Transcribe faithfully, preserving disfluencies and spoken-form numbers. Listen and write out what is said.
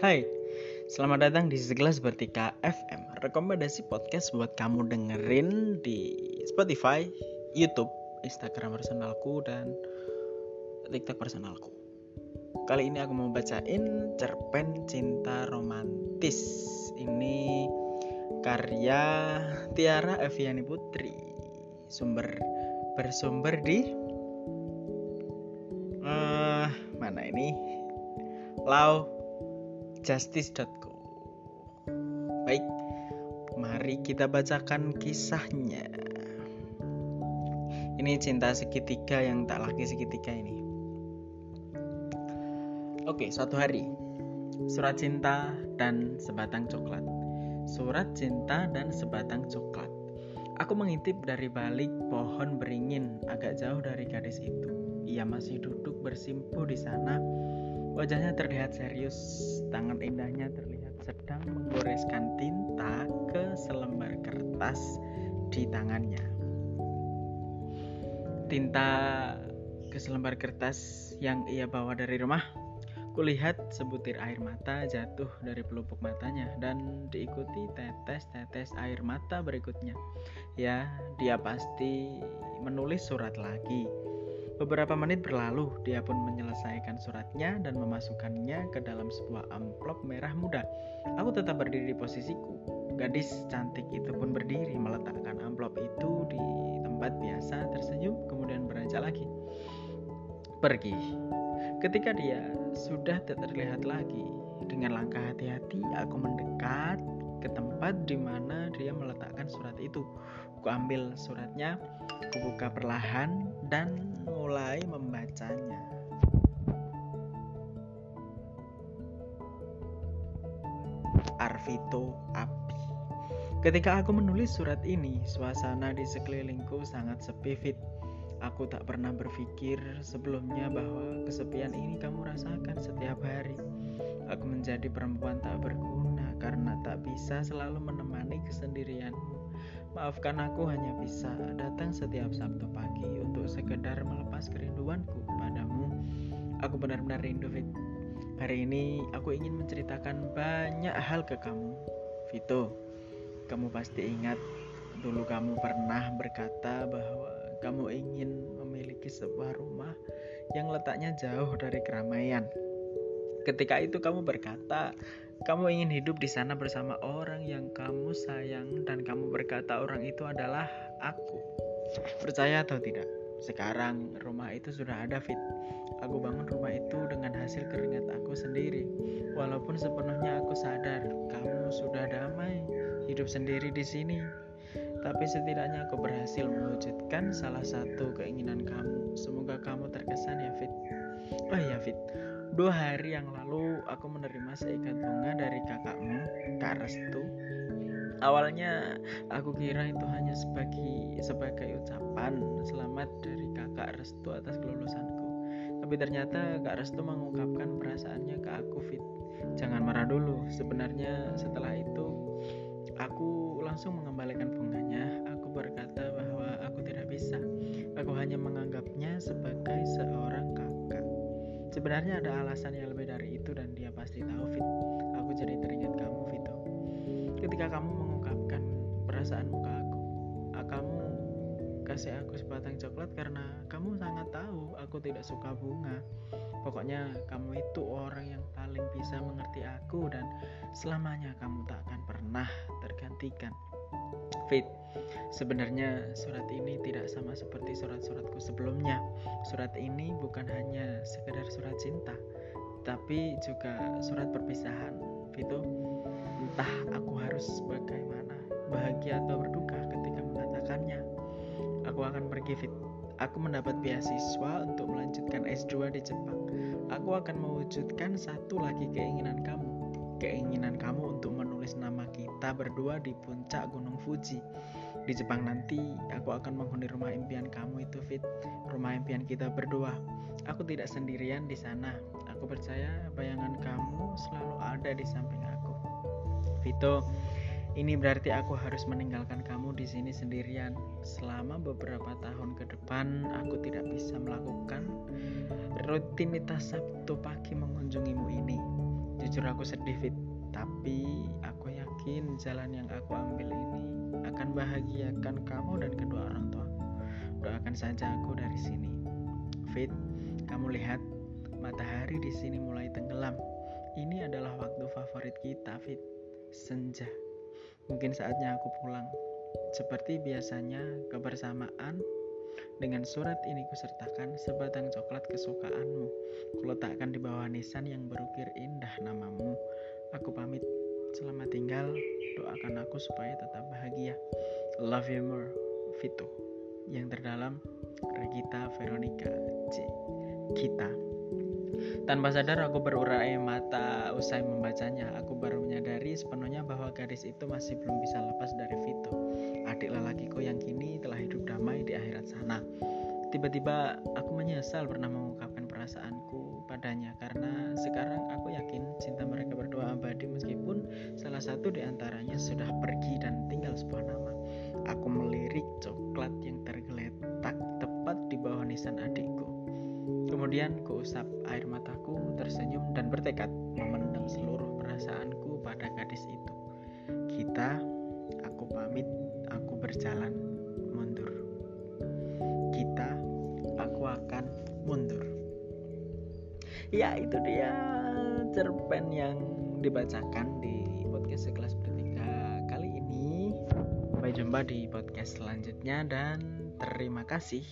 Hai, selamat datang di Segelas Bertika F M. Rekomendasi podcast buat kamu dengerin di Spotify, YouTube, Instagram Personalku, dan TikTok Personalku. Kali ini aku mau bacain cerpen cinta romantis. Ini karya Tiara Eviani Putri. Sumber bersumber di uh, mana ini? Lau Justice dot co. Baik, mari kita bacakan kisahnya. Ini cinta segitiga yang tak lagi segitiga ini. Oke, suatu hari, surat cinta dan sebatang coklat. Surat cinta dan sebatang coklat. Aku mengintip dari balik pohon beringin agak jauh dari gadis itu. Ia masih duduk bersimpuh di sana. Wajahnya terlihat serius, tangan indahnya terlihat sedang menggoreskan tinta ke selembar kertas di tangannya. Tinta ke selembar kertas yang ia bawa dari rumah. Kulihat sebutir air mata jatuh dari pelupuk matanya dan diikuti tetes-tetes air mata berikutnya. Ya, dia pasti menulis surat lagi. Beberapa menit berlalu, dia pun menyelesaikan suratnya dan memasukkannya ke dalam sebuah amplop merah muda. Aku tetap berdiri di posisiku. Gadis cantik itu pun berdiri meletakkan amplop itu di tempat biasa, tersenyum, kemudian beranjak lagi. Pergi. Ketika dia sudah tak terlihat lagi, dengan langkah hati-hati aku mendekat ke tempat di mana dia meletakkan surat itu. Ku ambil suratnya, ku buka perlahan dan mulai membacanya. Arvito Abi. Ketika aku menulis surat ini, suasana di sekelilingku sangat sepi fit. Aku tak pernah berpikir sebelumnya bahwa kesepian ini kamu rasakan setiap hari. Aku menjadi perempuan tak berguna karena tak bisa selalu menemani kesendirianmu. Maafkan aku hanya bisa datang setiap Sabtu pagi untuk sekedar melepas kerinduanku padamu. Aku benar-benar rindu, Fit. Hari ini aku ingin menceritakan banyak hal ke kamu. Vito, kamu pasti ingat dulu kamu pernah berkata bahwa kamu ingin memiliki sebuah rumah yang letaknya jauh dari keramaian. Ketika itu kamu berkata, kamu ingin hidup di sana bersama orang yang kamu sayang, dan kamu berkata orang itu adalah aku. Percaya atau tidak, sekarang rumah itu sudah ada, Fit. Aku bangun rumah itu dengan hasil keringat aku sendiri. Walaupun sepenuhnya aku sadar kamu sudah damai hidup sendiri di sini, tapi setidaknya aku berhasil mewujudkan salah satu keinginan kamu. Semoga kamu terkesan ya, Fit. Oh ya, Fit. Dua hari yang lalu aku menerima seikat bunga dari kakakmu, Kak Restu. Awalnya aku kira itu hanya sebagai, sebagai ucapan selamat dari kakak Restu atas kelulusanku. Tapi ternyata Kak Restu mengungkapkan perasaannya ke aku, Fit. Jangan marah dulu. Sebenarnya setelah itu aku langsung mengembalikan bunganya. Aku berkata bahwa aku tidak bisa. Aku hanya menganggapnya sebagai seorang kakak. Sebenarnya ada alasan yang lebih dari itu dan dia pasti tahu, Fit. Aku jadi teringat kamu, Vito. Ketika kamu mengungkapkan perasaanmu ke aku, kamu kasih aku sebatang coklat karena kamu sangat tahu aku tidak suka bunga. Pokoknya kamu itu orang yang paling bisa mengerti aku dan selamanya kamu tak akan pernah tergantikan. Fit, sebenarnya surat ini tidak sama seperti surat-suratku sebelumnya. Surat ini bukan hanya sekedar surat cinta, tapi juga surat perpisahan. Vito, entah aku harus bagaimana, bahagia atau berduka ketika mengatakannya. Aku akan pergi, Fit. Aku mendapat beasiswa untuk melanjutkan S dua di Jepang. Aku akan mewujudkan satu lagi keinginan kamu. Keinginan kamu untuk menulis nama kita berdua di puncak Gunung Fuji. Di Jepang nanti, aku akan menghuni rumah impian kamu itu, Fit. Rumah impian kita berdua. Aku tidak sendirian di sana. Aku percaya bayangan kamu selalu ada di samping aku. Vito, ini berarti aku harus meninggalkan kamu di sini sendirian. Selama beberapa tahun ke depan, aku tidak bisa melakukan rutinitas Sabtu pagi mengunjungimu ini. Jujur aku sedih, Fit. Tapi aku yakin jalan yang aku ambil ini akan bahagiakan kamu dan kedua orang tuamu. Doakan saja aku dari sini. Fit, kamu lihat matahari di sini mulai tenggelam. Ini adalah waktu favorit kita, Fit. Senja. Mungkin saatnya aku pulang. Seperti biasanya, kebersamaan dengan surat ini kusertakan sebatang coklat kesukaanmu. Kuletakkan di bawah nisan yang berukir indah namamu. Aku pamit. Selamat tinggal. Doakan aku supaya tetap bahagia. Love you more, Vito. Yang terdalam, Regita Veronica C. Kita. Tanpa sadar aku berurai mata usai membacanya. Aku baru menyadari sepenuhnya bahwa gadis itu masih belum bisa lepas dari Vito, adik lelakiku yang kini telah hidup damai di akhirat sana. Tiba-tiba aku menyesal pernah mengungkapkan perasaanku padanya, karena sekarang aku yakin cinta mereka berdua abadi meskipun salah satu di antaranya sudah pergi dan tinggal sebuah nama. Aku melirik coklat yang tergeletak tepat di bawah nisan adikku. Kemudian kuusap air mataku, tersenyum dan bertekad memendam seluruh perasaanku pada gadis itu. Kita, aku pamit, aku berjalan mundur. Kita, aku akan mundur. Ya, itu dia cerpen yang dibacakan di podcast Segelas Bertika kali ini. Sampai jumpa di podcast selanjutnya dan terima kasih.